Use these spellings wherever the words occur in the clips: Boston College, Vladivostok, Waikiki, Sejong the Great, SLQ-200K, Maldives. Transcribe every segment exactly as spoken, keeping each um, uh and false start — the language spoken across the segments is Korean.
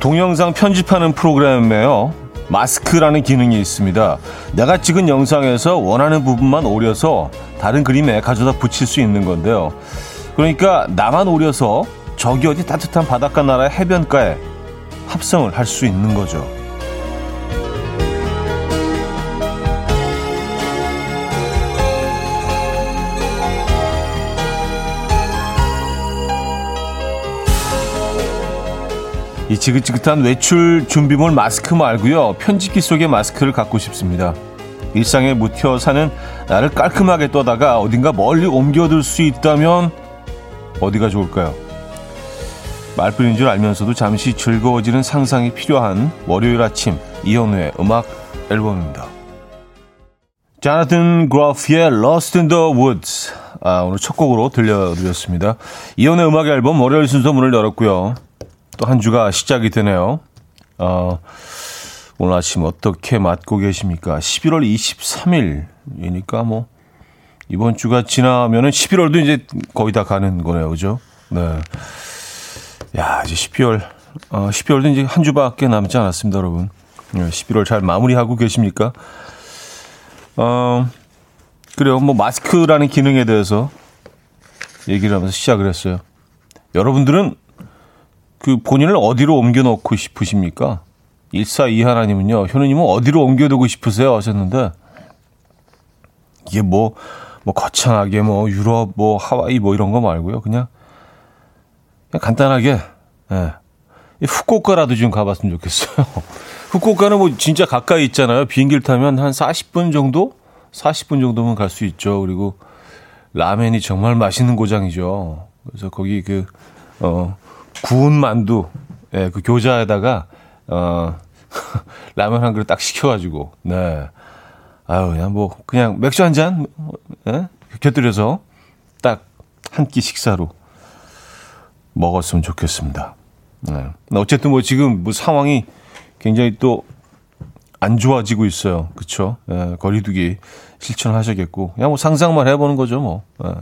동영상 편집하는 프로그램에요. 마스크라는 기능이 있습니다. 내가 찍은 영상에서 원하는 부분만 오려서 다른 그림에 가져다 붙일 수 있는 건데요. 그러니까 나만 오려서 저기 어디 따뜻한 바닷가 나라의 해변가에 합성을 할 수 있는 거죠. 이 지긋지긋한 외출 준비물 마스크 말고요. 편집기 속의 마스크를 갖고 싶습니다. 일상에 묻혀 사는 나를 깔끔하게 떠다가 어딘가 멀리 옮겨둘 수 있다면 어디가 좋을까요? 말뿐인 줄 알면서도 잠시 즐거워지는 상상이 필요한 월요일 아침 이현우의 음악 앨범입니다. 자나튼 그로프의 Lost in the Woods 아, 오늘 첫 곡으로 들려드렸습니다. 이현우의 음악 앨범 월요일 순서 문을 열었고요. 또 한 주가 시작이 되네요. 어, 오늘 아침 어떻게 맞고 계십니까? 십일월 이십삼일이니까 뭐 이번 주가 지나면은 십일월도 이제 거의 다 가는 거네요, 그죠? 네. 야, 이제 십이월, 어, 십이월도 이제 한 주밖에 남지 않았습니다, 여러분. 십일월 잘 마무리하고 계십니까? 어, 그래요. 뭐 마스크라는 기능에 대해서 얘기를 하면서 시작을 했어요. 여러분들은 그 본인을 어디로 옮겨놓고 싶으십니까? 일사이 하나님은요, 현우님은 어디로 옮겨두고 싶으세요? 하셨는데 이게 뭐. 뭐 거창하게 뭐 유럽 뭐 하와이 뭐 이런 거 말고요. 그냥, 그냥 간단하게 예. 후쿠오카라도 좀 가봤으면 좋겠어요. 후쿠오카는 뭐 진짜 가까이 있잖아요. 비행기를 타면 한 사십 분 정도? 사십 분 정도면 갈 수 있죠. 그리고 라멘이 정말 맛있는 고장이죠. 그래서 거기 그 어, 구운 만두 예, 그 교자에다가 어, 라면 한 그릇 딱 시켜가지고 네. 아유, 그냥 뭐, 그냥 맥주 한 잔, 예? 곁들여서 딱 한 끼 식사로 먹었으면 좋겠습니다. 네. 어쨌든 뭐 지금 뭐 상황이 굉장히 또 안 좋아지고 있어요. 그쵸? 예, 거리두기 실천하셔야겠고. 그냥 뭐 상상만 해보는 거죠, 뭐. 예.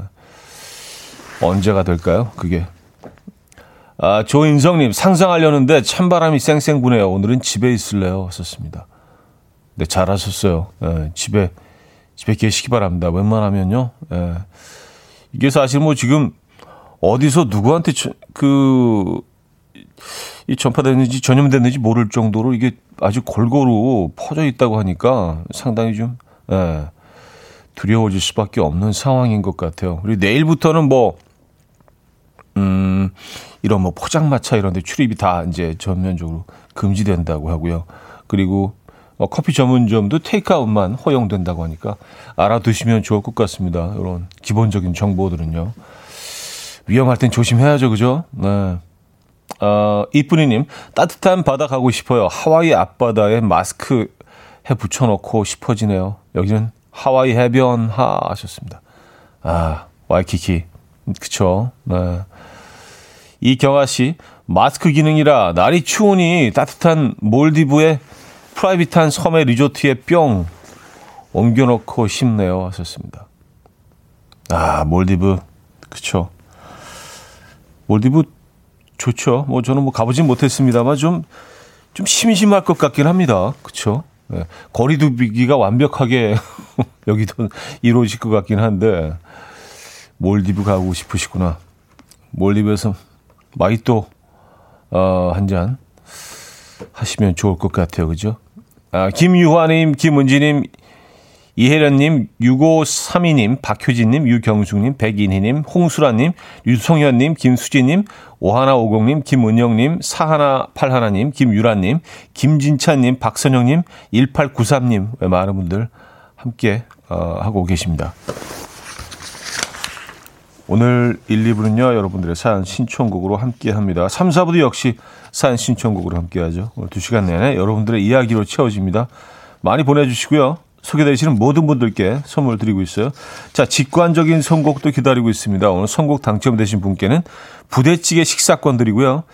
언제가 될까요, 그게? 아, 조인성님, 상상하려는데 찬바람이 쌩쌩 부네요. 오늘은 집에 있을래요? 하셨습니다. 네, 잘하셨어요. 예, 집에 집에 계시기 바랍니다. 웬만하면요. 예. 이게 사실 뭐 지금 어디서 누구한테 그 이 전파됐는지 전염됐는지 모를 정도로 이게 아주 골고루 퍼져 있다고 하니까 상당히 좀 예, 두려워질 수밖에 없는 상황인 것 같아요. 그리고 내일부터는 뭐 음, 이런 뭐 포장마차 이런 데 출입이 다 이제 전면적으로 금지된다고 하고요. 그리고 커피 전문점도 테이크아웃만 허용된다고 하니까 알아두시면 좋을 것 같습니다. 이런 기본적인 정보들은요. 위험할 땐 조심해야죠, 그죠? 네. 어, 이쁜이님, 따뜻한 바다 가고 싶어요. 하와이 앞바다에 마스크 해 붙여놓고 싶어지네요. 여기는 하와이 해변 하 하셨습니다. 아, 와이키키. 그쵸? 네. 이경아 씨, 마스크 기능이라 날이 추우니 따뜻한 몰디브에 프라이빗한 섬의 리조트에 뿅 옮겨놓고 싶네요. 하셨습니다. 아, 몰디브. 그쵸. 몰디브 좋죠. 뭐 저는 뭐 가보진 못했습니다만 좀, 좀 심심할 것 같긴 합니다. 그쵸. 네. 거리두기가 완벽하게 여기도 이루어질 것 같긴 한데, 몰디브 가고 싶으시구나. 몰디브에서 마이또, 어, 한 잔 하시면 좋을 것 같아요. 그죠? 아, 김유화님, 김은지님, 이혜련님, 육오삼이님, 박효진님, 유경숙님, 백인희님, 홍수라님, 유성현님, 김수진님, 오하나오공님, 김은영님, 사하나팔하나님, 김유라님, 김진찬님, 박선영님, 일팔구삼님 많은 분들 함께 어, 하고 계십니다. 오늘 일, 이 부는요. 여러분들의 사연 신청곡으로 함께합니다. 삼, 사 부도 역시 사연 신청곡으로 함께하죠. 오늘 두 시간 내내 여러분들의 이야기로 채워집니다. 많이 보내주시고요. 소개되시는 모든 분들께 선물 드리고 있어요. 자, 직관적인 선곡도 기다리고 있습니다. 오늘 선곡 당첨되신 분께는 부대찌개 식사권 드리고요.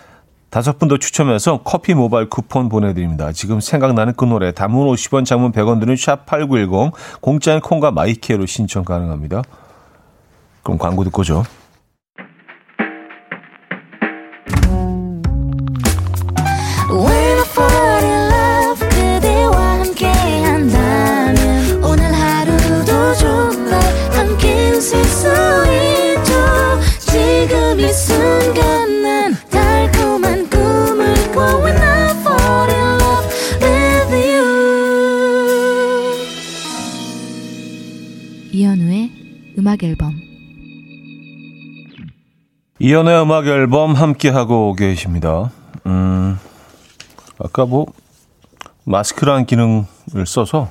다섯 분 더 추첨해서 커피 모바일 쿠폰 보내드립니다. 지금 생각나는 그 노래, 단문 오십 원, 장문 백 원 드는 샵팔구일공, 공짜인 콩과 마이키로 신청 가능합니다. 그럼 광고 듣고 오죠. 이현우의 음악앨범. 이현우의 음악앨범 함께하고 계십니다. 음, 아까 뭐 마스크라는 기능을 써서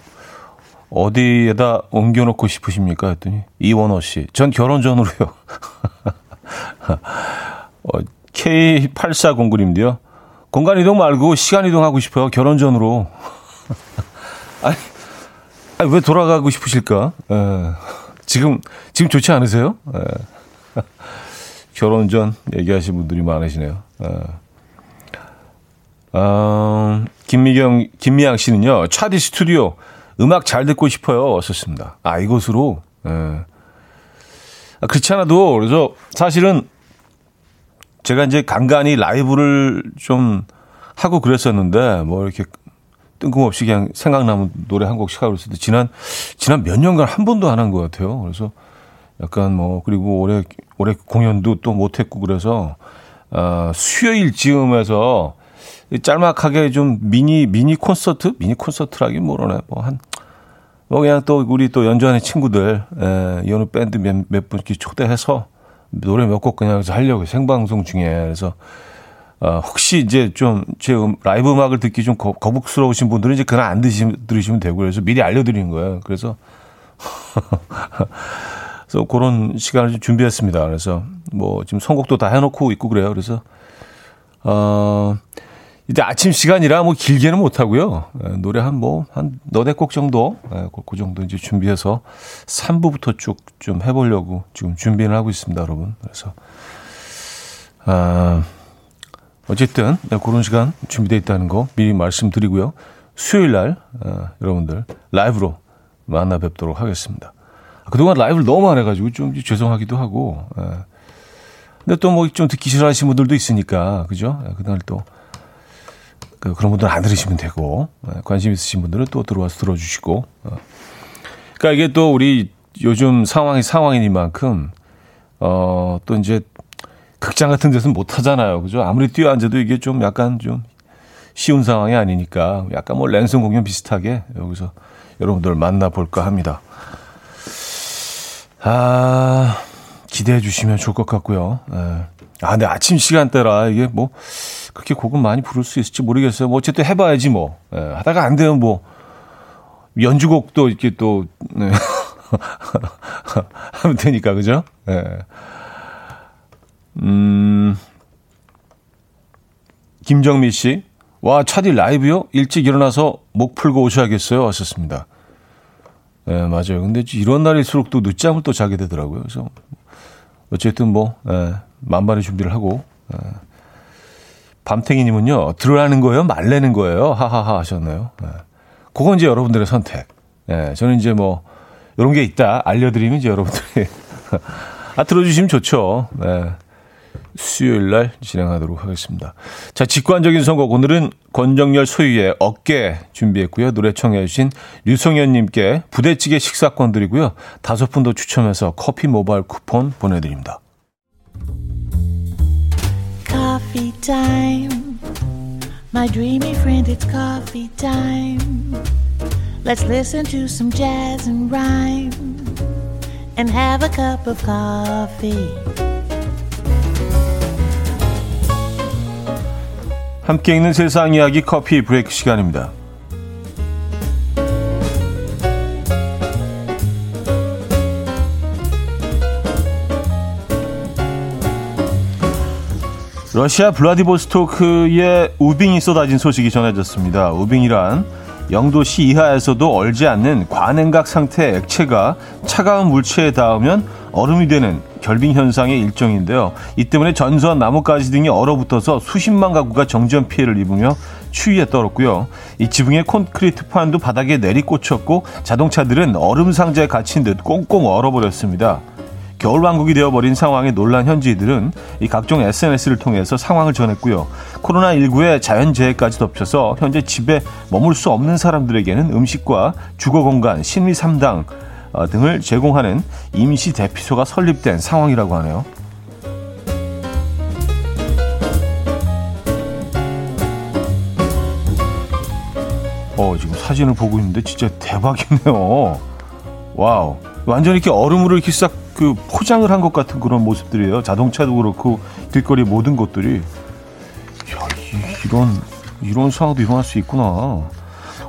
어디에다 옮겨놓고 싶으십니까 했더니 이원호 씨, 전 결혼 전으로요. 어, 케이 팔사공구님도요. 공간 이동 말고 시간 이동하고 싶어요. 결혼 전으로. 아니, 아니, 왜 돌아가고 싶으실까? 에, 지금, 지금 좋지 않으세요? 에, 결혼 전 얘기하신 분들이 많으시네요. 에. 어, 김미경, 김미양 씨는요, 차디 스튜디오, 음악 잘 듣고 싶어요. 썼습니다. 아, 이곳으로. 에. 아, 그렇지 않아도, 그래서 사실은 제가 이제 간간히 라이브를 좀 하고 그랬었는데, 뭐 이렇게 뜬금없이 그냥 생각나면 노래 한 곡씩 하고 있었는데, 지난, 지난 몇 년간 한 번도 안 한 것 같아요. 그래서 약간 뭐, 그리고 올해, 올해 공연도 또 못했고, 그래서, 어, 수요일 즈음에서 짤막하게 좀 미니, 미니 콘서트? 미니 콘서트라기 뭐라네. 뭐 한, 뭐 그냥 또 우리 또 연주하는 친구들, 예, 연우 밴드 몇, 몇 분 이렇게 초대해서 노래 몇 곡 그냥 하려고 생방송 중에. 그래서, 어, 혹시 이제 좀 제 음, 라이브 음악을 듣기 좀 거, 거북스러우신 분들은 이제 그날 안 드시면, 들으시면 되고, 그래서 미리 알려드리는 거예요. 그래서, 그래서 그런 시간을 좀 준비했습니다. 그래서 뭐 지금 선곡도 다 해놓고 있고 그래요. 그래서, 어, 이제 아침 시간이라 뭐 길게는 못하고요. 노래 한 뭐, 한 너댓 곡 정도, 그 정도 이제 준비해서 삼 부부터 쭉 좀 해보려고 지금 준비를 하고 있습니다, 여러분. 그래서, 아, 어쨌든, 그런 시간 준비되어 있다는 거 미리 말씀드리고요. 수요일 날, 아, 여러분들 라이브로 만나 뵙도록 하겠습니다. 그동안 라이브를 너무 안 해가지고 좀 죄송하기도 하고, 아, 근데 또 뭐 좀 듣기 싫어하시는 분들도 있으니까, 그죠? 그날 또, 그런 분들은 안 들으시면 되고, 관심 있으신 분들은 또 들어와서 들어주시고. 그러니까 이게 또 우리 요즘 상황이 상황이니만큼, 어, 또 이제 극장 같은 데서는 못 하잖아요. 그죠? 아무리 뛰어 앉아도 이게 좀 약간 좀 쉬운 상황이 아니니까, 약간 뭐 랜선 공연 비슷하게 여기서 여러분들 만나볼까 합니다. 아, 기대해 주시면 좋을 것 같고요. 아, 근데 아침 시간대라 이게 뭐, 그렇게 곡은 많이 부를 수 있을지 모르겠어요. 뭐 어쨌든 해봐야지 뭐. 예, 하다가 안 되면 뭐 연주곡도 이렇게 또 네. 하면 되니까 그죠? 예. 음, 김정미 씨, 와 차디 라이브요? 일찍 일어나서 목 풀고 오셔야겠어요. 왔었습니다. 예, 맞아요. 근데 이런 날일수록 또 늦잠을 또 자게 되더라고요. 그래서 어쨌든 뭐 예, 만반의 준비를 하고. 예. 밤탱이님은요, 들으라는 거예요? 말라는 거예요? 하하하 하셨나요? 네. 그건 이제 여러분들의 선택. 네, 저는 이제 뭐, 이런 게 있다. 알려드리면 이제 여러분들이. 아, 들어주시면 좋죠. 네. 수요일 날 진행하도록 하겠습니다. 자, 직관적인 선곡. 오늘은 권정열 소유의 어깨 준비했고요. 노래 청해주신 류성현님께 부대찌개 식사권 드리고요. 다섯 분 더 추첨해서 커피 모바일 쿠폰 보내드립니다. Coffee time, my dreamy friend, it's coffee time. Let's listen to some jazz and rhyme and have a cup of coffee. 함께 있는 세상 이야기 커피 브레이크 시간입니다. 러시아 블라디보스토크에 우빙이 쏟아진 소식이 전해졌습니다. 우빙이란 영도 씨 이하에서도 얼지 않는 과냉각 상태의 액체가 차가운 물체에 닿으면 얼음이 되는 결빙 현상의 일종인데요. 이 때문에 전선, 나뭇가지 등이 얼어붙어서 수십만 가구가 정전 피해를 입으며 추위에 떨었고요. 이 지붕의 콘크리트판도 바닥에 내리꽂혔고 자동차들은 얼음 상자에 갇힌 듯 꽁꽁 얼어버렸습니다. 겨울왕국이 되어버린 상황에 놀란 현지인들은 이 각종 에스엔에스를 통해서 상황을 전했고요. 코로나십구의 자연재해까지 덮쳐서 현재 집에 머물 수 없는 사람들에게는 음식과 주거공간, 심리상담 등을 제공하는 임시대피소가 설립된 상황이라고 하네요. 어, 지금 사진을 보고 있는데 진짜 대박이네요. 와우. 완전히 이렇게 얼음으로 이렇게 싹 그 포장을 한 것 같은 그런 모습들이에요. 자동차도 그렇고 길거리 모든 것들이. 야, 이, 이런 이런 상황도 일어날 수 있구나.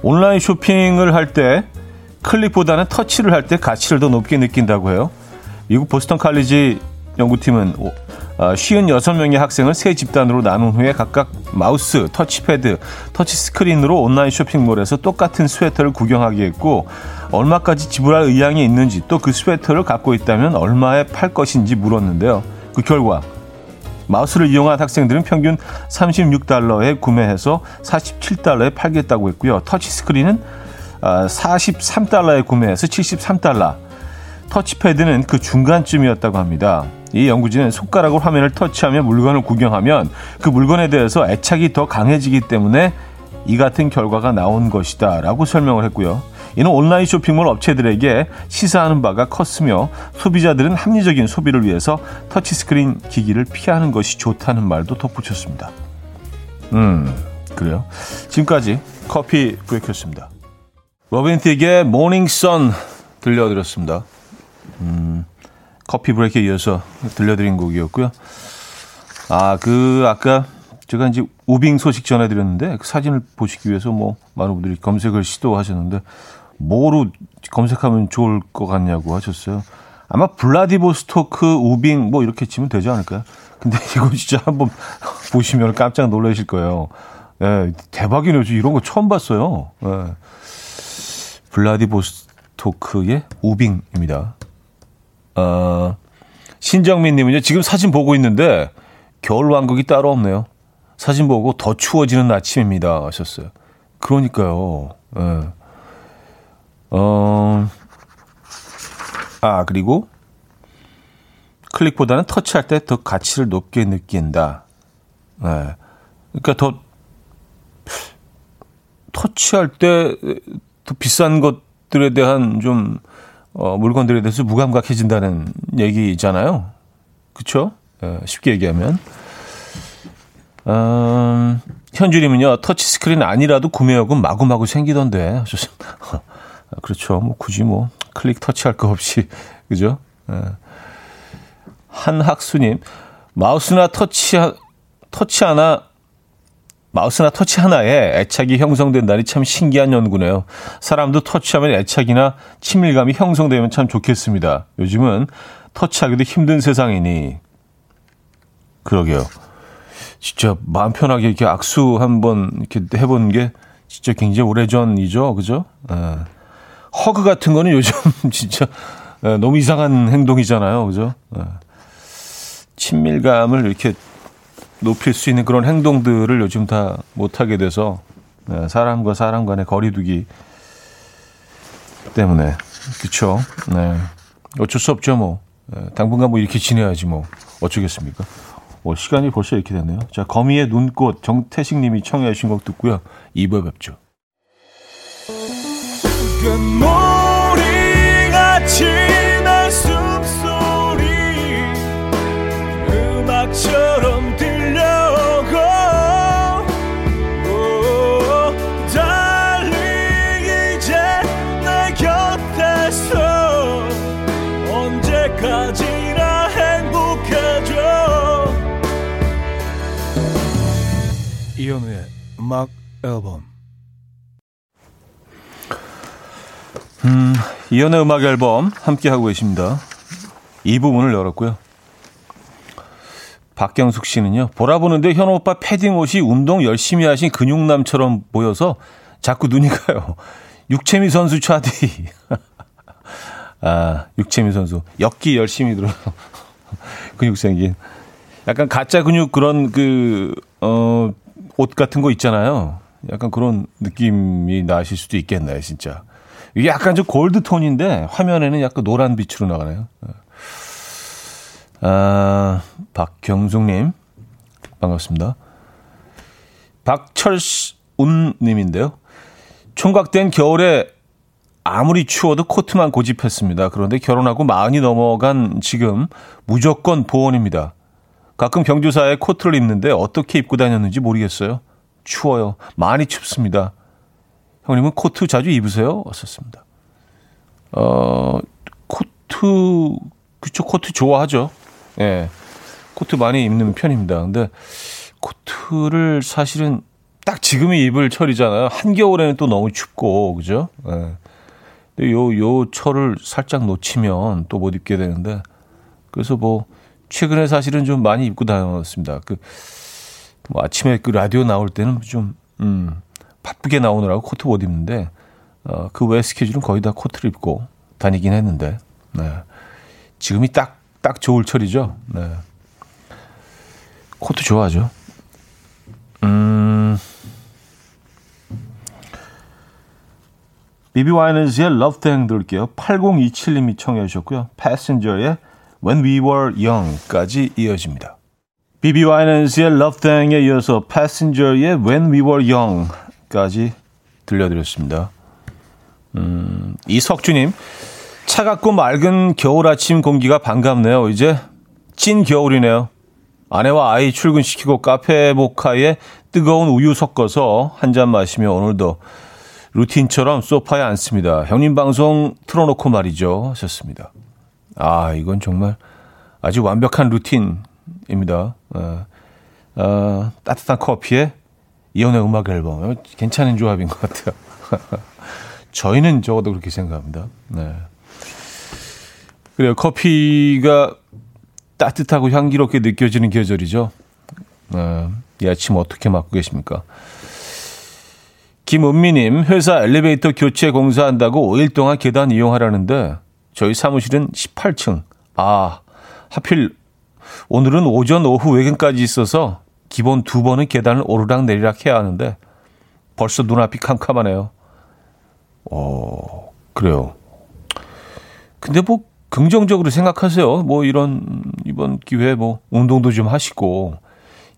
온라인 쇼핑을 할 때 클릭보다는 터치를 할 때 가치를 더 높게 느낀다고 해요. 미국 보스턴 칼리지 연구팀은 오십육 명의 학생을 세 집단으로 나눈 후에 각각 마우스, 터치패드, 터치스크린으로 온라인 쇼핑몰에서 똑같은 스웨터를 구경하게 했고 얼마까지 지불할 의향이 있는지 또 그 스웨터를 갖고 있다면 얼마에 팔 것인지 물었는데요. 그 결과 마우스를 이용한 학생들은 평균 삼십육 달러에 구매해서 사십칠 달러에 팔겠다고 했고요. 터치스크린은 사십삼 달러에 구매해서 칠십삼 달러, 터치패드는 그 중간쯤이었다고 합니다. 이 연구진은 손가락으로 화면을 터치하며 물건을 구경하면 그 물건에 대해서 애착이 더 강해지기 때문에 이 같은 결과가 나온 것이다 라고 설명을 했고요. 이는 온라인 쇼핑몰 업체들에게 시사하는 바가 컸으며 소비자들은 합리적인 소비를 위해서 터치스크린 기기를 피하는 것이 좋다는 말도 덧붙였습니다. 음, 그래요. 지금까지 커피 브레이크였습니다. 로빈틱의 모닝선 들려드렸습니다. 음, 커피 브레이크에 이어서 들려드린 곡이었고요. 아, 그 아까 제가 이제 우빙 소식 전해드렸는데 그 사진을 보시기 위해서 뭐 많은 분들이 검색을 시도하셨는데 뭐로 검색하면 좋을 것 같냐고 하셨어요. 아마 블라디보스토크 우빙 뭐 이렇게 치면 되지 않을까요? 근데 이거 진짜 한번 보시면 깜짝 놀라실 거예요. 예, 대박이네요. 이런 거 처음 봤어요. 예. 블라디보스토크의 우빙입니다. 어, 신정민 님은요. 지금 사진 보고 있는데 겨울 왕국이 따로 없네요. 사진 보고 더 추워지는 아침입니다 하셨어요. 그러니까요. 예. 어, 아, 그리고 클릭보다는 터치할 때 더 가치를 높게 느낀다. 예. 그러니까 더 터치할 때 더 비싼 것들에 대한 좀 어, 물건들에 대해서 무감각해진다는 얘기잖아요. 그렇죠? 예, 쉽게 얘기하면. 음, 현주님은요. 터치스크린 아니라도 구매욕은 마구마구 생기던데. 그렇죠. 뭐 굳이 뭐 클릭 터치할 거 없이. 그죠? 예. 한학수님. 마우스나 터치, 터치 하나. 마우스나 터치 하나에 애착이 형성된다니 참 신기한 연구네요. 사람도 터치하면 애착이나 친밀감이 형성되면 참 좋겠습니다. 요즘은 터치하기도 힘든 세상이니. 그러게요. 진짜 마음 편하게 이렇게 악수 한번 이렇게 해본 게 진짜 굉장히 오래전이죠. 그죠? 에. 허그 같은 거는 요즘 진짜 에, 너무 이상한 행동이잖아요. 그죠? 에. 친밀감을 이렇게 높일 수 있는 그런 행동들을 요즘 다 못하게 돼서 사람과 사람 간의 거리두기 때문에 그렇죠. 네. 어쩔 수 없죠. 뭐 당분간 뭐 이렇게 지내야지 뭐 어쩌겠습니까. 어, 시간이 벌써 이렇게 됐네요. 자, 거미의 눈꽃 정태식 님이 청해 주신 곡 듣고요. 이 부에 뵙죠. 이현우의 음악 앨범. 음, 이현우의 음악 앨범 함께하고 계십니다. 이 부분을 열었고요. 박경숙 씨는요. 보라보는데 현우 오빠 패딩 옷이 운동 열심히 하신 근육남처럼 보여서 자꾸 눈이 가요. 육체미 선수 차디. 아, 육체미 선수. 역기 열심히 들어서 근육 생긴. 약간 가짜 근육 그런 그, 어, 옷 같은 거 있잖아요. 약간 그런 느낌이 나실 수도 있겠네요, 진짜. 이게 약간 좀 골드 톤인데 화면에는 약간 노란 빛으로 나가네요. 아, 박경숙님 반갑습니다. 박철운님인데요. 총각된 겨울에 아무리 추워도 코트만 고집했습니다. 그런데 결혼하고 마흔이 넘어간 지금 무조건 보온입니다. 가끔 경조사에 코트를 입는데 어떻게 입고 다녔는지 모르겠어요. 추워요. 많이 춥습니다. 형님은 코트 자주 입으세요? 왔었습니다. 어, 코트, 그쵸, 코트 좋아하죠. 예. 코트 많이 입는 편입니다. 근데 코트를 사실은 딱 지금이 입을 철이잖아요. 한겨울에는 또 너무 춥고, 그죠? 예. 근데 요, 요 철을 살짝 놓치면 또 못 입게 되는데, 그래서 뭐, 최근에 사실은 좀 많이 입고 다녔습니다. 그, 뭐 아침에 그 라디오 나올 때는 좀, 음, 바쁘게 나오느라고 코트 못 입는데, 어, 그 외 스케줄은 거의 다 코트를 입고 다니긴 했는데, 네. 지금이 딱, 딱 좋을 철이죠. 네. 코트 좋아하죠. 음. 비비 와이너즈의 Love Thing 들을게요. 팔공이칠님이 청해 주셨고요. Passenger의 When We Were Young까지 이어집니다. 비비 와이너즈의 Love Thing에 이어서 Passenger의 When We Were Young까지 들려드렸습니다. 음, 이석주님, 차갑고 맑은 겨울 아침 공기가 반갑네요. 이제 찐 겨울이네요. 아내와 아이 출근시키고 카페 모카에 뜨거운 우유 섞어서 한 잔 마시며 오늘도 루틴처럼 소파에 앉습니다. 형님 방송 틀어놓고 말이죠. 하셨습니다. 아, 이건 정말 아주 완벽한 루틴입니다. 어, 어, 따뜻한 커피에 이연의 음악 앨범. 괜찮은 조합인 것 같아요. 저희는 적어도 그렇게 생각합니다. 네. 그래요. 커피가 따뜻하고 향기롭게 느껴지는 계절이죠. 네. 이 아침 어떻게 맞고 계십니까? 김은미님, 회사 엘리베이터 교체 공사한다고 오일 동안 계단 이용하라는데 저희 사무실은 십팔 층. 아, 하필 오늘은 오전, 오후 외근까지 있어서 기본 두 번은 계단을 오르락 내리락 해야 하는데 벌써 눈앞이 캄캄하네요. 어, 그래요. 근데 뭐 긍정적으로 생각하세요. 뭐 이런 이번 기회에 뭐 운동도 좀 하시고,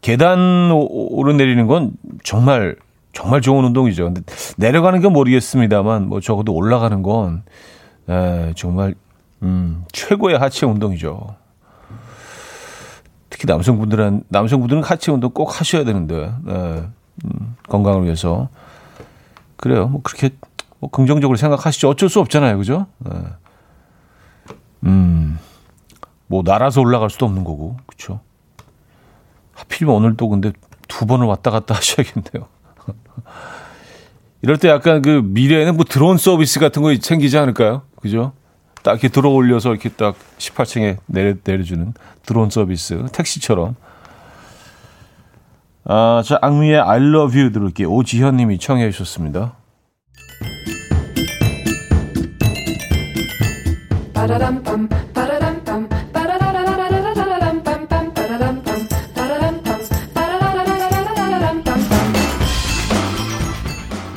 계단 오르내리는 건 정말 정말 좋은 운동이죠. 근데 내려가는 건 모르겠습니다만 뭐 적어도 올라가는 건 에, 정말 음, 최고의 하체 운동이죠. 특히 남성분들은 남성분들은 하체 운동 꼭 하셔야 되는데 에, 음, 건강을 위해서. 그래요. 뭐 그렇게 뭐 긍정적으로 생각하시죠. 어쩔 수 없잖아요, 그죠? 에. 음, 뭐 날아서 올라갈 수도 없는 거고, 그렇죠? 하필이면 오늘 또 근데 두 번을 왔다 갔다 하셔야겠네요. 이럴 때 약간 그 미래에는 뭐 드론 서비스 같은 거 생기지 않을까요? 그죠? 딱 이렇게 들어 올려서 이렇게 딱 십팔 층에 내려, 내려주는 드론 서비스, 택시처럼. 아, 자, 악뮤의 I love you 들을게요. 오지현 님이 청해 주셨습니다.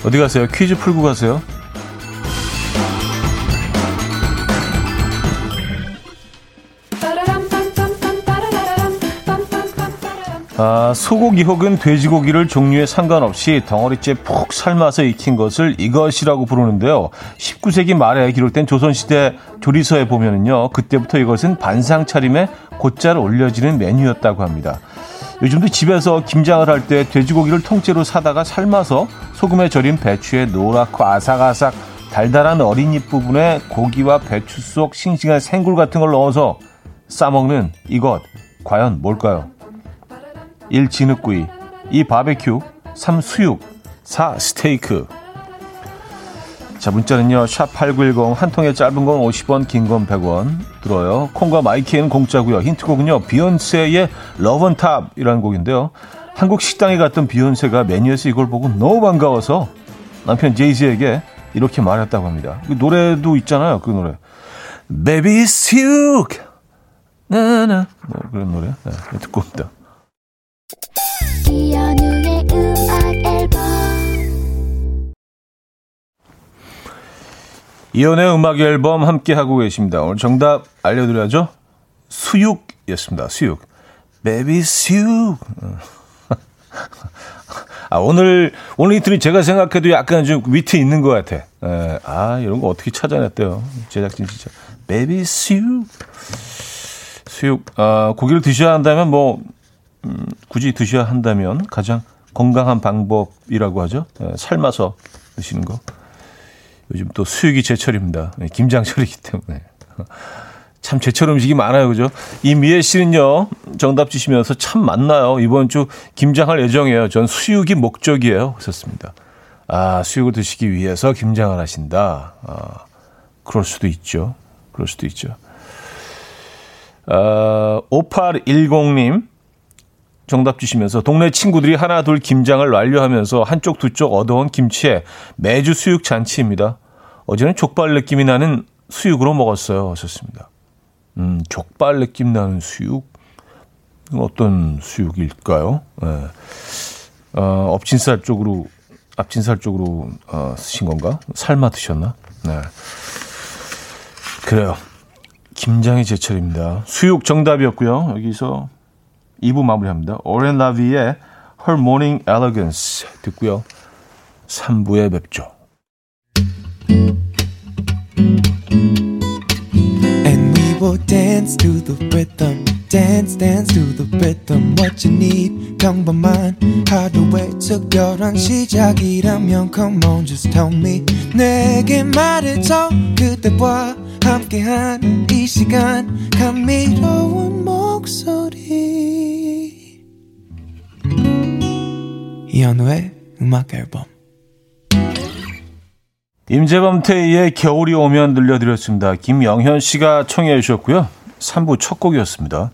어디 가세요? 퀴즈 풀고 가세요. 아, 소고기 혹은 돼지고기를 종류에 상관없이 덩어리째 푹 삶아서 익힌 것을 이것이라고 부르는데요. 십구 세기 말에 기록된 조선시대 조리서에 보면은요, 그때부터 이것은 반상 차림에 곧잘 올려지는 메뉴였다고 합니다. 요즘도 집에서 김장을 할 때 돼지고기를 통째로 사다가 삶아서 소금에 절인 배추에 노랗고 아삭아삭 달달한 어린잎 부분에 고기와 배추 속 싱싱한 생굴 같은 걸 넣어서 싸먹는 이것, 과연 뭘까요? 일. 진흙구이, 이. 바베큐, 삼. 수육, 사. 스테이크. 자, 문자는요, 샵 팔구일공, 한 통에 짧은 건 오십 원, 긴 건 백 원 들어요. 콩과 마이키에는 공짜고요. 힌트곡은요, 비욘세의 러브 온 탑이라는 곡인데요. 한국 식당에 갔던 비욘세가 메뉴에서 이걸 보고 너무 반가워서 남편 제이지에게 이렇게 말했다고 합니다. 그 노래도 있잖아요, 그 노래. Baby it's you. 나나. 뭐 그런 노래. 네, 듣고 옵니다. 이현우의 음악 앨범. 이연의 음악 앨범 함께하고 계십니다. 오늘 정답 알려드려야죠. 수육이었습니다. 수육. Baby 수육. 아, 오늘, 오늘 이틀이 제가 생각해도 약간 좀 위트 있는 것 같아. 에, 아, 이런 거 어떻게 찾아냈대요. 제작진 진짜. Baby 수육. 수육. 아, 고기를 드셔야 한다면 뭐, 음, 굳이 드셔야 한다면 가장 건강한 방법이라고 하죠. 에, 삶아서 드시는 거. 요즘 또 수육이 제철입니다. 김장철이기 때문에. 참 제철 음식이 많아요. 그죠? 이미애 씨는요. 정답 주시면서 참 많나요. 이번 주 김장할 예정이에요. 전 수육이 목적이에요. 하셨습니다. 아, 수육을 드시기 위해서 김장을 하신다. 아, 그럴 수도 있죠. 그럴 수도 있죠. 아, 오팔일공님. 정답 주시면서 동네 친구들이 하나 둘 김장을 완료하면서 한쪽 두쪽 얻어온 김치에 매주 수육 잔치입니다. 어제는 족발 느낌이 나는 수육으로 먹었어요. 하셨습니다. 음, 족발 느낌 나는 수육? 어떤 수육일까요? 네. 어, 업진살 쪽으로, 앞진살 쪽으로 어, 쓰신 건가? 삶아 드셨나? 네. 그래요. 김장의 제철입니다. 수육 정답이었고요. 여기서 이 부 마무리합니다. 오렌 라비의 Her Morning Elegance 듣고요. 삼 부에 뵙죠. We'll dance to the rhythm, dance, dance to the rhythm. What you need, 평범한 하루의 특별한 시작이라면 come on, just tell me. 내게 말해줘 그대와 함께한 이 시간 감미로운 목소리. 이현우의 음악 앨범. 임재범 태희의 겨울이 오면 들려드렸습니다. 김영현 씨가 청해 주셨고요. 삼 부 첫 곡이었습니다.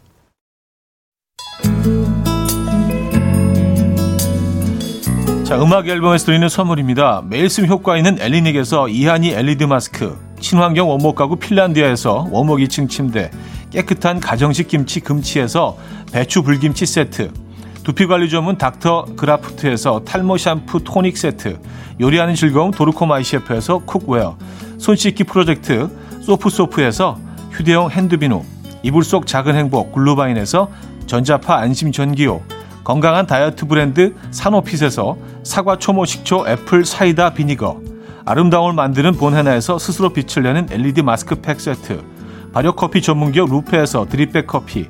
자, 음악 앨범에서 드리는 선물입니다. 매일 쓰임 효과 있는 엘리닉에서 이하늬 엘이디 마스크, 친환경 원목 가구 핀란디아에서 원목 이 층 침대, 깨끗한 가정식 김치 금치에서 배추 불김치 세트, 두피관리 전문 닥터 그라프트에서 탈모 샴푸 토닉 세트, 요리하는 즐거움 도르코 마이셰프에서 쿡웨어, 손씻기 프로젝트 소프소프에서 휴대용 핸드비누, 이불 속 작은 행복 글루바인에서 전자파 안심 전기요, 건강한 다이어트 브랜드 산오핏에서 사과 초모 식초 애플 사이다 비니거, 아름다움을 만드는 본헤나에서 스스로 빛을 내는 엘이디 마스크팩 세트, 발효커피 전문기업 루페에서 드립백 커피,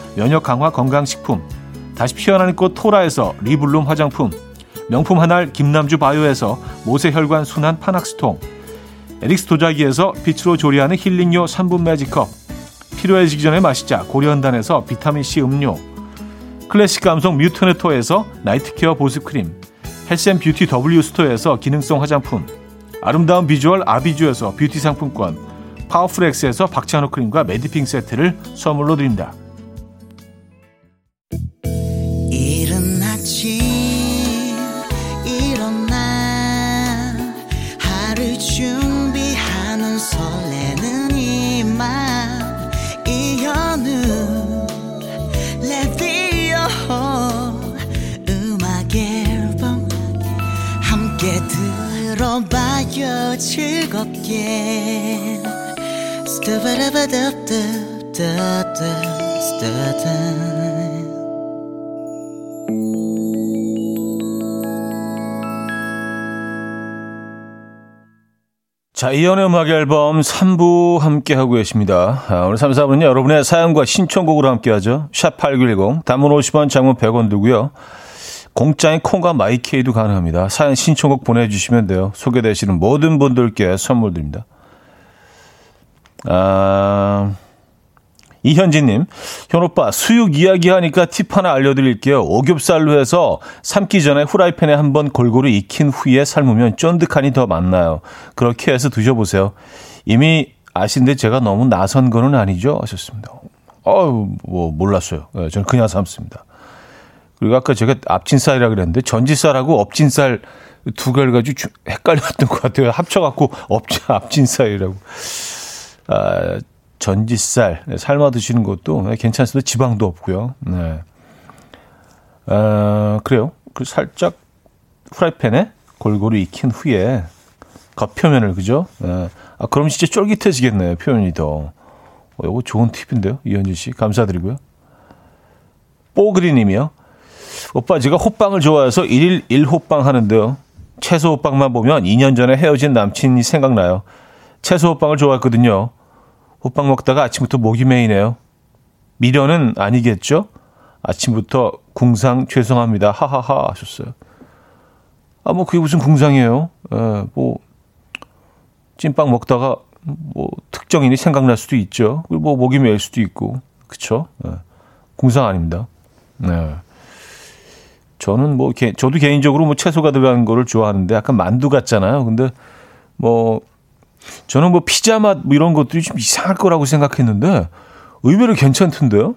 면역 강화 건강식품, 다시 피어나는 꽃 토라에서 리블룸 화장품, 명품 한알 김남주 바이오에서 모세혈관 순환 파낙스통, 에릭스 도자기에서 빛으로 조리하는 힐링요 삼 분 매직컵, 필요해지기 전에 마시자 고려은단에서 비타민C 음료, 클래식 감성 뮤트네토에서 나이트케어 보습크림, 헬스앤뷰티 W스토어에서 기능성 화장품, 아름다운 비주얼 아비주에서 뷰티 상품권, 파워풀엑스에서 박찬호 크림과 메디핑 세트를 선물로 드립니다. 즐겁게 자, 이연의 음악 앨범 삼 부 함께하고 계십니다. 아, 오늘 삼, 사 부는 여러분의 사연과 신청곡으로 함께하죠. 샵팔구일공, 단문 오십 원, 장문 백 원 들고요. 공짜인 콩과 마이케이도 가능합니다. 사연 신청곡 보내주시면 돼요. 소개되시는 모든 분들께 선물 드립니다. 아, 이현진님, 현오빠 수육 이야기하니까 팁 하나 알려드릴게요. 오겹살로 해서 삶기 전에 후라이팬에 한번 골고루 익힌 후에 삶으면 쫀득하니 더 맛나요. 그렇게 해서 드셔보세요. 이미 아신데 제가 너무 나선 거는 아니죠? 하셨습니다. 어우, 뭐 몰랐어요. 네, 저는 그냥 삶습니다. 그리고 아까 제가 앞진살이라 그랬는데 전지살하고 업진살 두 개를 가지고 주, 헷갈렸던 것 같아요. 합쳐갖고 업, 앞진살이라고. 아, 전지살 삶아 드시는 것도 괜찮습니다. 지방도 없고요. 네. 아, 그래요. 그 살짝 프라이팬에 골고루 익힌 후에 겉표면을, 그죠? 예. 아, 그럼 진짜 쫄깃해지겠네요, 표현이 더. 어, 이거 좋은 팁인데요, 이현진 씨. 감사드리고요. 뽀그리 님이요. 오빠, 제가 호빵을 좋아해서 일일 일 호빵 하는데요. 채소 호빵만 보면 이 년 전에 헤어진 남친이 생각나요. 채소 호빵을 좋아했거든요. 호빵 먹다가 아침부터 목이 메이네요. 미련은 아니겠죠? 아침부터 궁상 죄송합니다. 하하하 하셨어요. 아, 뭐 그게 무슨 궁상이에요? 예, 뭐 찐빵 먹다가 뭐 특정인이 생각날 수도 있죠. 그리고 뭐 목이 메일 수도 있고, 그렇죠? 예, 궁상 아닙니다. 네. 저는 뭐 개, 저도 개인적으로 뭐 채소가 들어간 거를 좋아하는데 약간 만두 같잖아요. 근데 뭐 저는 뭐 피자 맛 뭐 이런 것들이 좀 이상할 거라고 생각했는데 의외로 괜찮던데요.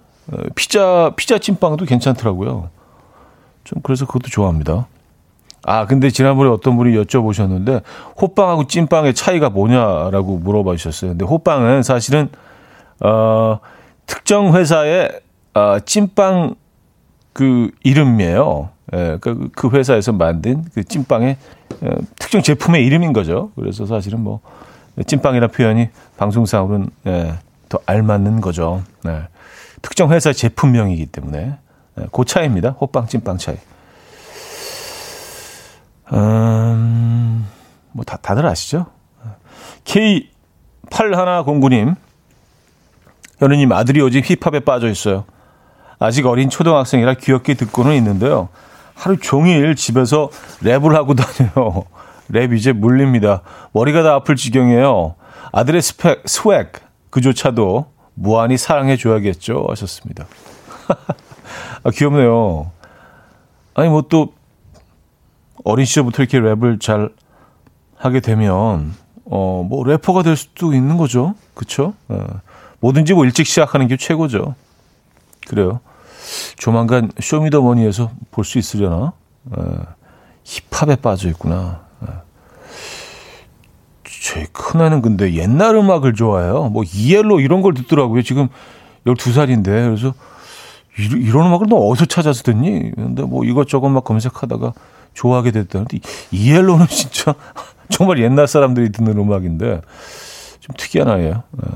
피자 피자 찐빵도 괜찮더라고요. 좀 그래서 그것도 좋아합니다. 아, 근데 지난번에 어떤 분이 여쭤보셨는데 호빵하고 찐빵의 차이가 뭐냐라고 물어봐 주셨어요. 근데 호빵은 사실은 어, 특정 회사의 어, 찐빵 그 이름이에요. 예, 그, 그 회사에서 만든 그 찐빵의 예, 특정 제품의 이름인 거죠. 그래서 사실은 뭐 찐빵이라는 표현이 방송상으로는 예, 더 알맞는 거죠. 예, 특정 회사 제품명이기 때문에 예, 그 차이입니다. 호빵 찐빵 차이. 음, 뭐 다, 다들 아시죠? 케이 팔천백구 님, 현우님, 아들이 요즘 힙합에 빠져 있어요. 아직 어린 초등학생이라 귀엽게 듣고는 있는데요. 하루 종일 집에서 랩을 하고 다녀요. 랩 이제 물립니다. 머리가 다 아플 지경이에요. 아들의 스펙, 스웩 그조차도 무한히 사랑해줘야겠죠 하셨습니다. 아, 귀엽네요. 아니 뭐 또 어린 시절부터 이렇게 랩을 잘 하게 되면 어, 뭐 래퍼가 될 수도 있는 거죠. 그렇죠? 예. 뭐든지 뭐 일찍 시작하는 게 최고죠. 그래요. 조만간 쇼미더머니에서 볼 수 있으려나? 예. 힙합에 빠져 있구나. 예. 저희 큰애는 근데 옛날 음악을 좋아해요. 뭐 이엘로 이런 걸 듣더라고요. 지금 열두 살인데 그래서 이런 음악을 너 어디서 찾아서 듣니? 근데 뭐 이것저것 막 검색하다가 좋아하게 됐다는데, 이엘로는 진짜 정말 옛날 사람들이 듣는 음악인데 좀 특이한 아이예요. 네.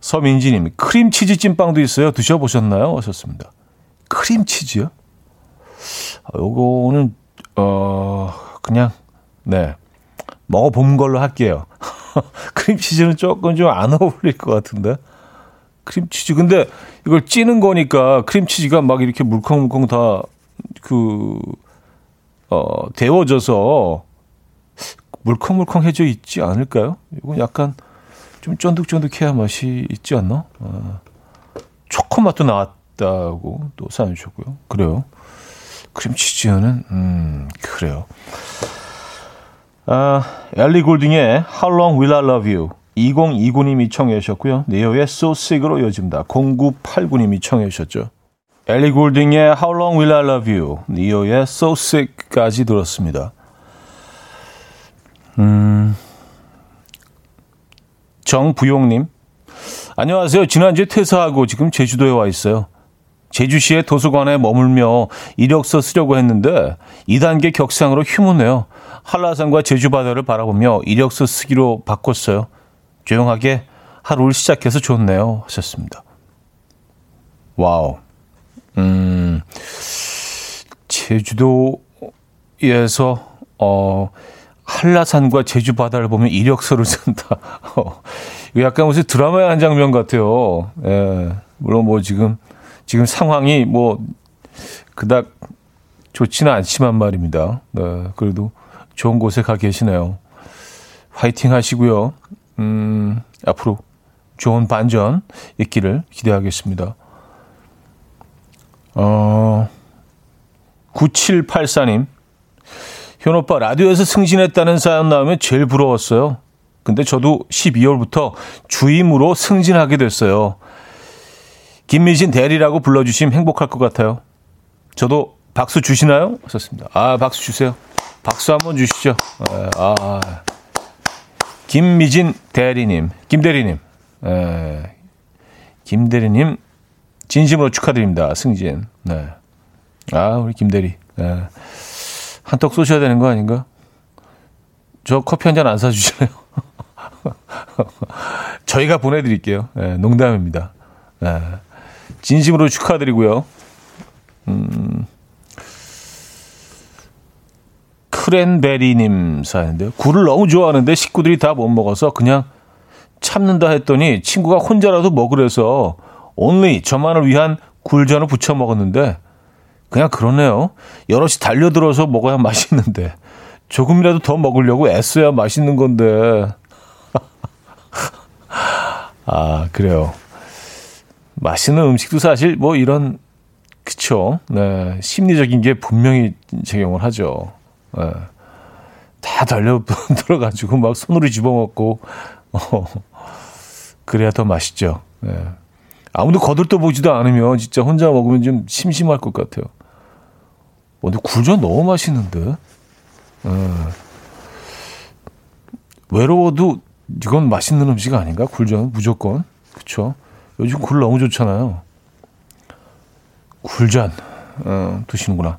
서민지님, 크림치즈 찐빵도 있어요. 드셔보셨나요? 하셨습니다. 크림치즈요? 요거는 어, 그냥 네 먹어본 걸로 할게요. 크림치즈는 조금 좀 안 어울릴 것 같은데. 크림치즈 근데 이걸 찌는 거니까 크림치즈가 막 이렇게 물컹물컹 다 그 어, 데워져서 물컹물컹해져 있지 않을까요? 이건 약간 좀 쫀득쫀득해야 맛이 있지 않나? 아, 초코맛도 나왔다고 또 사연 주셨고요. 그래요. 크림치즈는 음, 그래요. 아, 엘리 골딩의 How Long Will I Love You 이공이구 님이 청해 주셨고요. 네오의 So Sick으로 이어집니다. 공구팔구 님이 청해 주셨죠. 엘리 골딩의 How Long Will I Love You, 니오의 So Sick까지 들었습니다. 음, 정부용님, 안녕하세요. 지난주에 퇴사하고 지금 제주도에 와 있어요. 제주시의 도서관에 머물며 이력서 쓰려고 했는데 이 단계 격상으로 휴무네요. 한라산과 제주바다를 바라보며 이력서 쓰기로 바꿨어요. 조용하게 하루를 시작해서 좋네요 하셨습니다. 와우. 음, 제주도에서, 어, 한라산과 제주 바다를 보면 이력서를 쓴다. 약간 무슨 드라마의 한 장면 같아요. 예. 물론 뭐 지금, 지금 상황이 뭐, 그닥 좋지는 않지만 말입니다. 네. 그래도 좋은 곳에 가 계시네요. 화이팅 하시고요. 음, 앞으로 좋은 반전 있기를 기대하겠습니다. 어, 구칠팔사 님, 현 오빠 라디오에서 승진했다는 사연 나오면 제일 부러웠어요. 근데 저도 십이월부터 주임으로 승진하게 됐어요. 김미진 대리라고 불러주시면 행복할 것 같아요. 저도 박수 주시나요? 썼습니다. 아, 박수 주세요. 박수 한번 주시죠. 아, 아. 김미진 대리님, 김대리님, 에, 김대리님. 진심으로 축하드립니다. 승진. 네. 아, 우리 김대리. 네. 한턱 쏘셔야 되는 거 아닌가? 저 커피 한 잔 안 사주시나요? 저희가 보내드릴게요. 네, 농담입니다. 네, 진심으로 축하드리고요. 음, 크랜베리님 사연인데요. 굴을 너무 좋아하는데 식구들이 다 못 먹어서 그냥 참는다 했더니 친구가 혼자라도 먹으래서 only 저만을 위한 굴전을 부쳐 먹었는데 그냥 그러네요. 여럿이 달려들어서 먹어야 맛있는데 조금이라도 더 먹으려고 애써야 맛있는 건데. 아, 그래요. 맛있는 음식도 사실 뭐 이런, 그쵸. 네, 심리적인 게 분명히 작용을 하죠. 네, 다 달려들어가지고 막 손으로 집어먹고, 어, 그래야 더 맛있죠. 네. 아무도 거들떠 보지도 않으면 진짜 혼자 먹으면 좀 심심할 것 같아요. 어, 근데 굴전 너무 맛있는데. 네. 외로워도 이건 맛있는 음식 아닌가? 굴전 무조건. 그렇죠. 요즘 굴 너무 좋잖아요. 굴전 어, 드시는구나.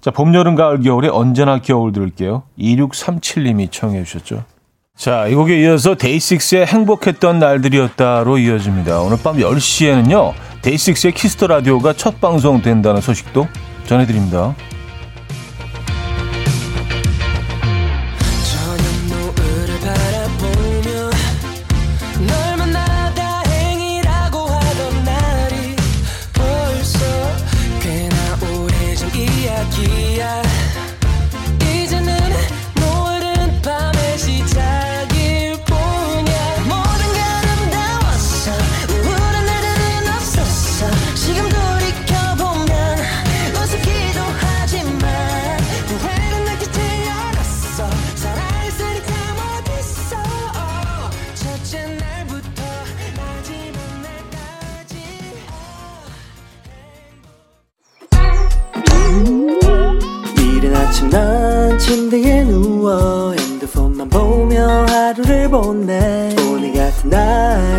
자, 봄, 여름, 가을, 겨울에 언제나 겨울 들을게요. 이육삼칠님이 청해 주셨죠. 자, 이 곡에 이어서 데이식스의 행복했던 날들이었다로 이어집니다. 오늘 밤 열 시에는요. 데이식스의 키스터 라디오가 첫 방송된다는 소식도 전해드립니다.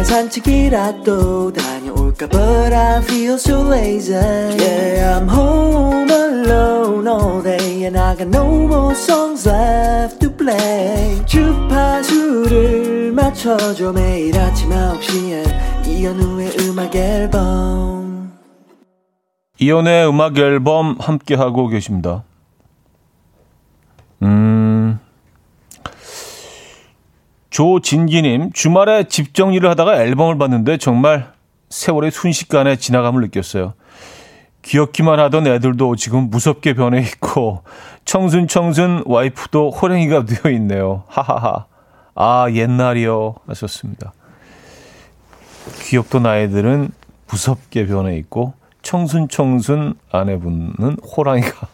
산책이라도 다녀올까 But I feel so lazy Yeah, I'm home alone all day And I got no more songs left to play 주파수를 맞춰줘 매일 아침 아홉 시에 이현우의 음악 앨범 이현우의 음악 앨범 함께하고 계십니다. 음... 조진기님, 주말에 집 정리를 하다가 앨범을 봤는데 정말 세월의 순식간에 지나감을 느꼈어요. 귀엽기만 하던 애들도 지금 무섭게 변해 있고 청순청순 와이프도 호랭이가 되어 있네요. 하하하. 아, 옛날이요 하셨습니다. 귀엽던 아이들은 무섭게 변해 있고 청순청순 아내분은 호랑이가.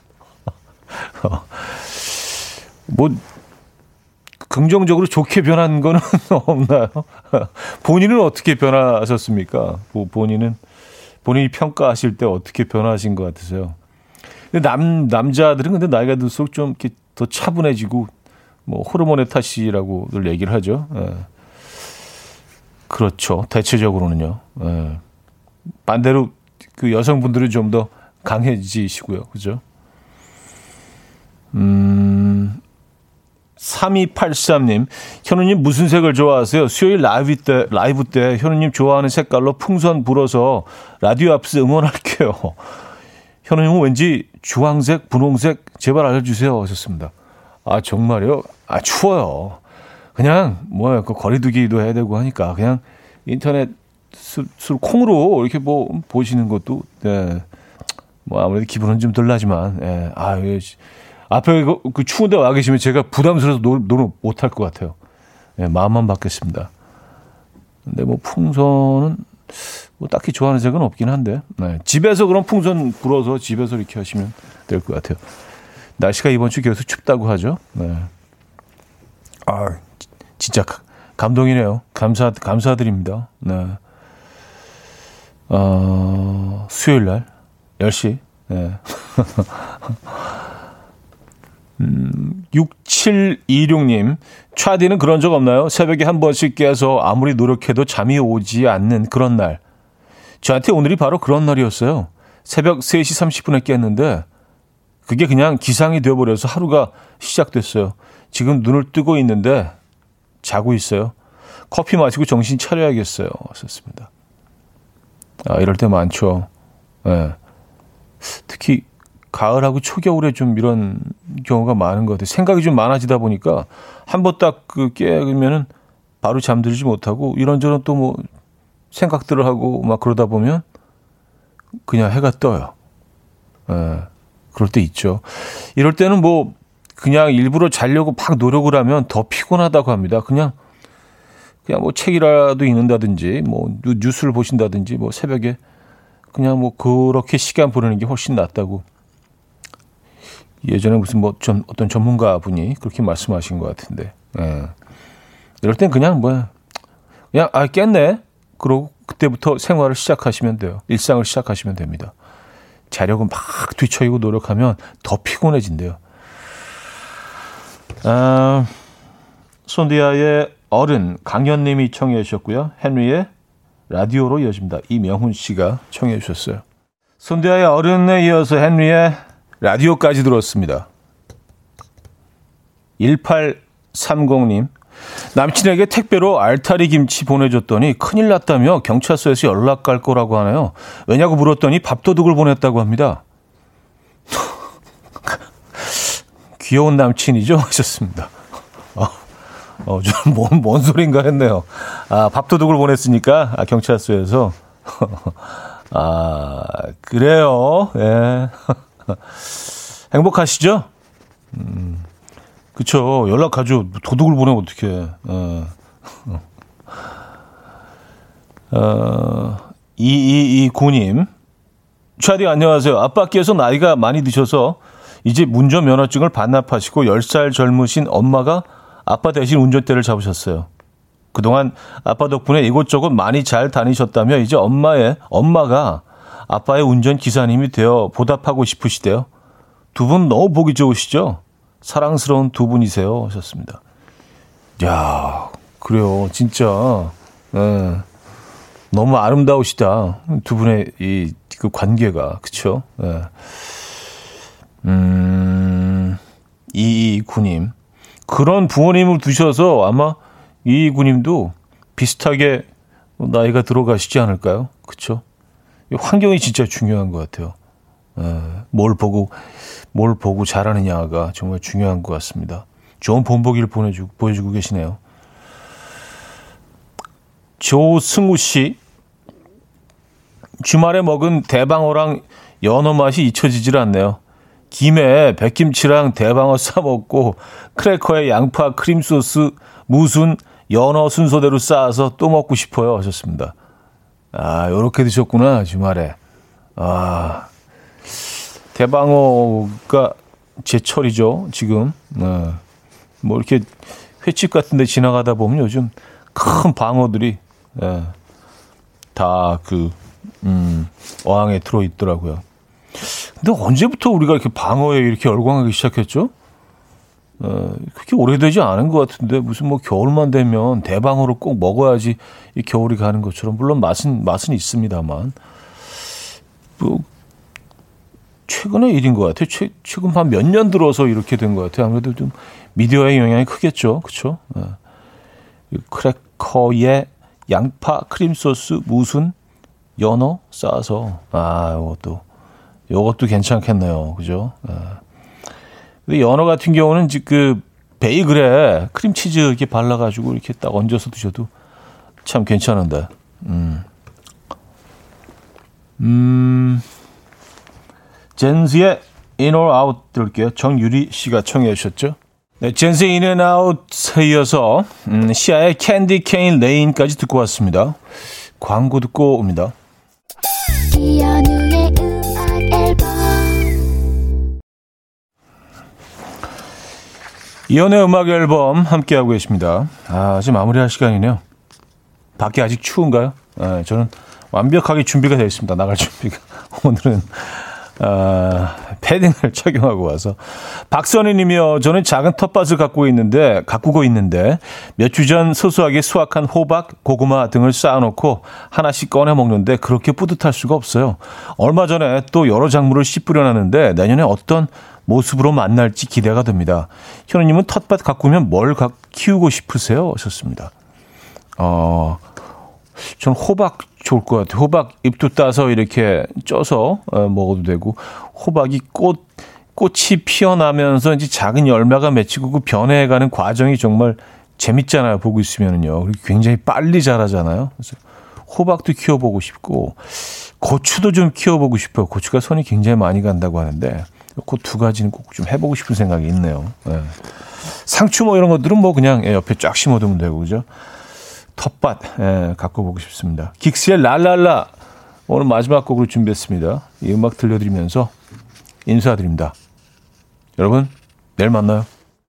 뭐... 긍정적으로 좋게 변한 거는 없나요? 본인은 어떻게 변하셨습니까? 본인은, 본인이 평가하실 때 어떻게 변하신 것 같으세요? 근데 남, 남자들은 근데 나이가 들수록 좀 이렇게 더 차분해지고, 뭐, 호르몬의 탓이라고 늘 얘기를 하죠. 예. 그렇죠. 대체적으로는요. 예. 반대로 그 여성분들은 좀 더 강해지시고요. 그죠? 음, 삼이팔삼님, 현우님 무슨 색을 좋아하세요? 수요일 라이브 때, 라이브 때 현우님 좋아하는 색깔로 풍선 불어서 라디오 앞에서 응원할게요. 현우님은 왠지 주황색, 분홍색 제발 알려주세요 하셨습니다. 아, 정말요? 아, 추워요. 그냥 뭐야, 그 거리두기도 해야 되고 하니까 그냥 인터넷 수, 수, 콩으로 이렇게 뭐 보시는 것도 네, 뭐 아무래도 기분은 좀 덜 나지만 네, 아, 예. 앞에 그 추운데 와 계시면 제가 부담스러워서 노를 못할 것 같아요. 네, 마음만 받겠습니다. 근데 뭐 풍선은 뭐 딱히 좋아하는 색은 없긴 한데 네, 집에서 그런 풍선 불어서 집에서 이렇게 하시면 될 것 같아요. 날씨가 이번 주 계속 춥다고 하죠. 네. 아, 진짜 감동이네요. 감사 감사드립니다. 네. 어, 수요일 날 열 시. 네. 음, 육칠이육님, 차디는 그런 적 없나요? 새벽에 한 번씩 깨서 아무리 노력해도 잠이 오지 않는 그런 날. 저한테 오늘이 바로 그런 날이었어요. 새벽 세 시 삼십 분에 깼는데 그게 그냥 기상이 되어버려서 하루가 시작됐어요. 지금 눈을 뜨고 있는데 자고 있어요. 커피 마시고 정신 차려야겠어요. 썼습니다. 아, 이럴 때 많죠. 네. 특히 가을하고 초겨울에 좀 이런 경우가 많은 것 같아요. 생각이 좀 많아지다 보니까 한 번 딱 그 깨면은 바로 잠들지 못하고 이런저런 또 뭐 생각들을 하고 막 그러다 보면 그냥 해가 떠요. 네. 그럴 때 있죠. 이럴 때는 뭐 그냥 일부러 자려고 막 노력을 하면 더 피곤하다고 합니다. 그냥 그냥 뭐 책이라도 읽는다든지 뭐 뉴스를 보신다든지 뭐 새벽에 그냥 뭐 그렇게 시간 보내는 게 훨씬 낫다고 예전에 무슨 뭐 전 어떤 전문가분이 그렇게 말씀하신 것 같은데. 예. 이럴 땐 그냥 뭐 그냥 아 깼네 그러고 그때부터 생활을 시작하시면 돼요. 일상을 시작하시면 됩니다. 자려고 막 뒤처지고 노력하면 더 피곤해진대요. 아, 손디아의 어른 강현님이 청해 주셨고요. 헨리의 라디오로 이어집니다. 이명훈 씨가 청해 주셨어요. 손디아의 어른에 이어서 헨리의 라디오까지 들었습니다. 일팔삼공님 남친에게 택배로 알타리 김치 보내줬더니 큰일 났다며 경찰서에서 연락 갈 거라고 하네요. 왜냐고 물었더니 밥도둑을 보냈다고 합니다. 귀여운 남친이죠? 하셨습니다. 어, 어, 좀 뭔, 뭔 소린가 했네요. 아, 밥도둑을 보냈으니까, 아, 경찰서에서. 아, 그래요. 예. 행복하시죠? 음, 그쵸. 연락 가죠. 도둑을 보내면 어떡해. 예. 어, 이이이구 님. 차디 안녕하세요. 아빠께서 나이가 많이 드셔서 이제 운전면허증을 반납하시고 열 살 젊으신 엄마가 아빠 대신 운전대를 잡으셨어요. 그동안 아빠 덕분에 이곳저곳 많이 잘 다니셨다며 이제 엄마의, 엄마가 아빠의 운전기사님이 되어 보답하고 싶으시대요. 두 분 너무 보기 좋으시죠? 사랑스러운 두 분이세요. 하셨습니다. 야, 그래요. 진짜. 네. 너무 아름다우시다. 두 분의 이, 그 관계가. 그쵸? 네. 음, 이이구님. 그런 부모님을 두셔서 아마 이이구님도 비슷하게 나이가 들어가시지 않을까요? 그쵸? 환경이 진짜 중요한 것 같아요. 에, 뭘 보고, 뭘 보고 잘하느냐가 정말 중요한 것 같습니다. 좋은 본보기를 보내주고, 보여주고 계시네요. 조승우 씨. 주말에 먹은 대방어랑 연어 맛이 잊혀지질 않네요. 김에 백김치랑 대방어 싸먹고 크래커에 양파, 크림소스, 무순, 연어 순서대로 싸서 또 먹고 싶어요. 하셨습니다. 아, 요렇게 드셨구나, 주말에. 아, 대방어가 제철이죠, 지금. 네. 뭐 이렇게 횟집 같은 데 지나가다 보면 요즘 큰 방어들이, 네, 다 그, 음, 어항에 들어있더라고요. 근데 언제부터 우리가 이렇게 방어에 이렇게 열광하기 시작했죠? 어, 그렇게 오래되지 않은 것 같은데 무슨 뭐 겨울만 되면 대방어를 꼭 먹어야지 이 겨울이 가는 것처럼 물론 맛은 맛은 있습니다만 뭐 최근의 일인 것 같아요. 최, 최근 한 몇 년 들어서 이렇게 된 것 같아요. 아무래도 좀 미디어의 영향이 크겠죠, 그렇죠? 어. 크래커에 양파, 크림 소스, 무순, 연어 싸서 아 이것도. 요것도 괜찮겠네요. 그죠? 예. 근데 연어 같은 경우는 그 베이글에 크림치즈 이렇게 발라가지고 이렇게 딱 얹어서 드셔도 참 괜찮은데. 음. 음. 젠스의 In or Out 들을게요. 정유리 씨가 청해 주셨죠? 네, 젠스의 In and Out에 이어서 음, 시아의 캔디 케인 레인까지 듣고 왔습니다. 광고 듣고 옵니다. 이연의 음악 앨범 함께하고 계십니다. 아, 지금 마무리할 시간이네요. 밖에 아직 추운가요? 네, 저는 완벽하게 준비가 되어 있습니다. 나갈 준비가. 오늘은 아, 패딩을 착용하고 와서. 박선희 님이요. 저는 작은 텃밭을 갖고 있는데, 가꾸고 있는데 몇 주 전 소소하게 수확한 호박, 고구마 등을 쌓아놓고 하나씩 꺼내 먹는데 그렇게 뿌듯할 수가 없어요. 얼마 전에 또 여러 작물을 씨 뿌려놨는데 내년에 어떤 모습으로 만날지 기대가 됩니다. 현우님은 텃밭 가꾸면 뭘 가, 키우고 싶으세요? 하셨습니다. 어, 전 호박 좋을 것 같아요. 호박 잎도 따서 이렇게 쪄서 먹어도 되고, 호박이 꽃, 꽃이 피어나면서 이제 작은 열매가 맺히고 그 변해가는 과정이 정말 재밌잖아요. 보고 있으면은요. 굉장히 빨리 자라잖아요. 그래서 호박도 키워보고 싶고, 고추도 좀 키워보고 싶어요. 고추가 손이 굉장히 많이 간다고 하는데, 그 두 가지는 꼭 좀 해보고 싶은 생각이 있네요. 예. 상추 뭐 이런 것들은 뭐 그냥 옆에 쫙 심어두면 되고, 그죠? 텃밭, 예, 갖고 보고 싶습니다. 긱스의 랄랄라, 오늘 마지막 곡으로 준비했습니다. 이 음악 들려드리면서 인사드립니다. 여러분, 내일 만나요.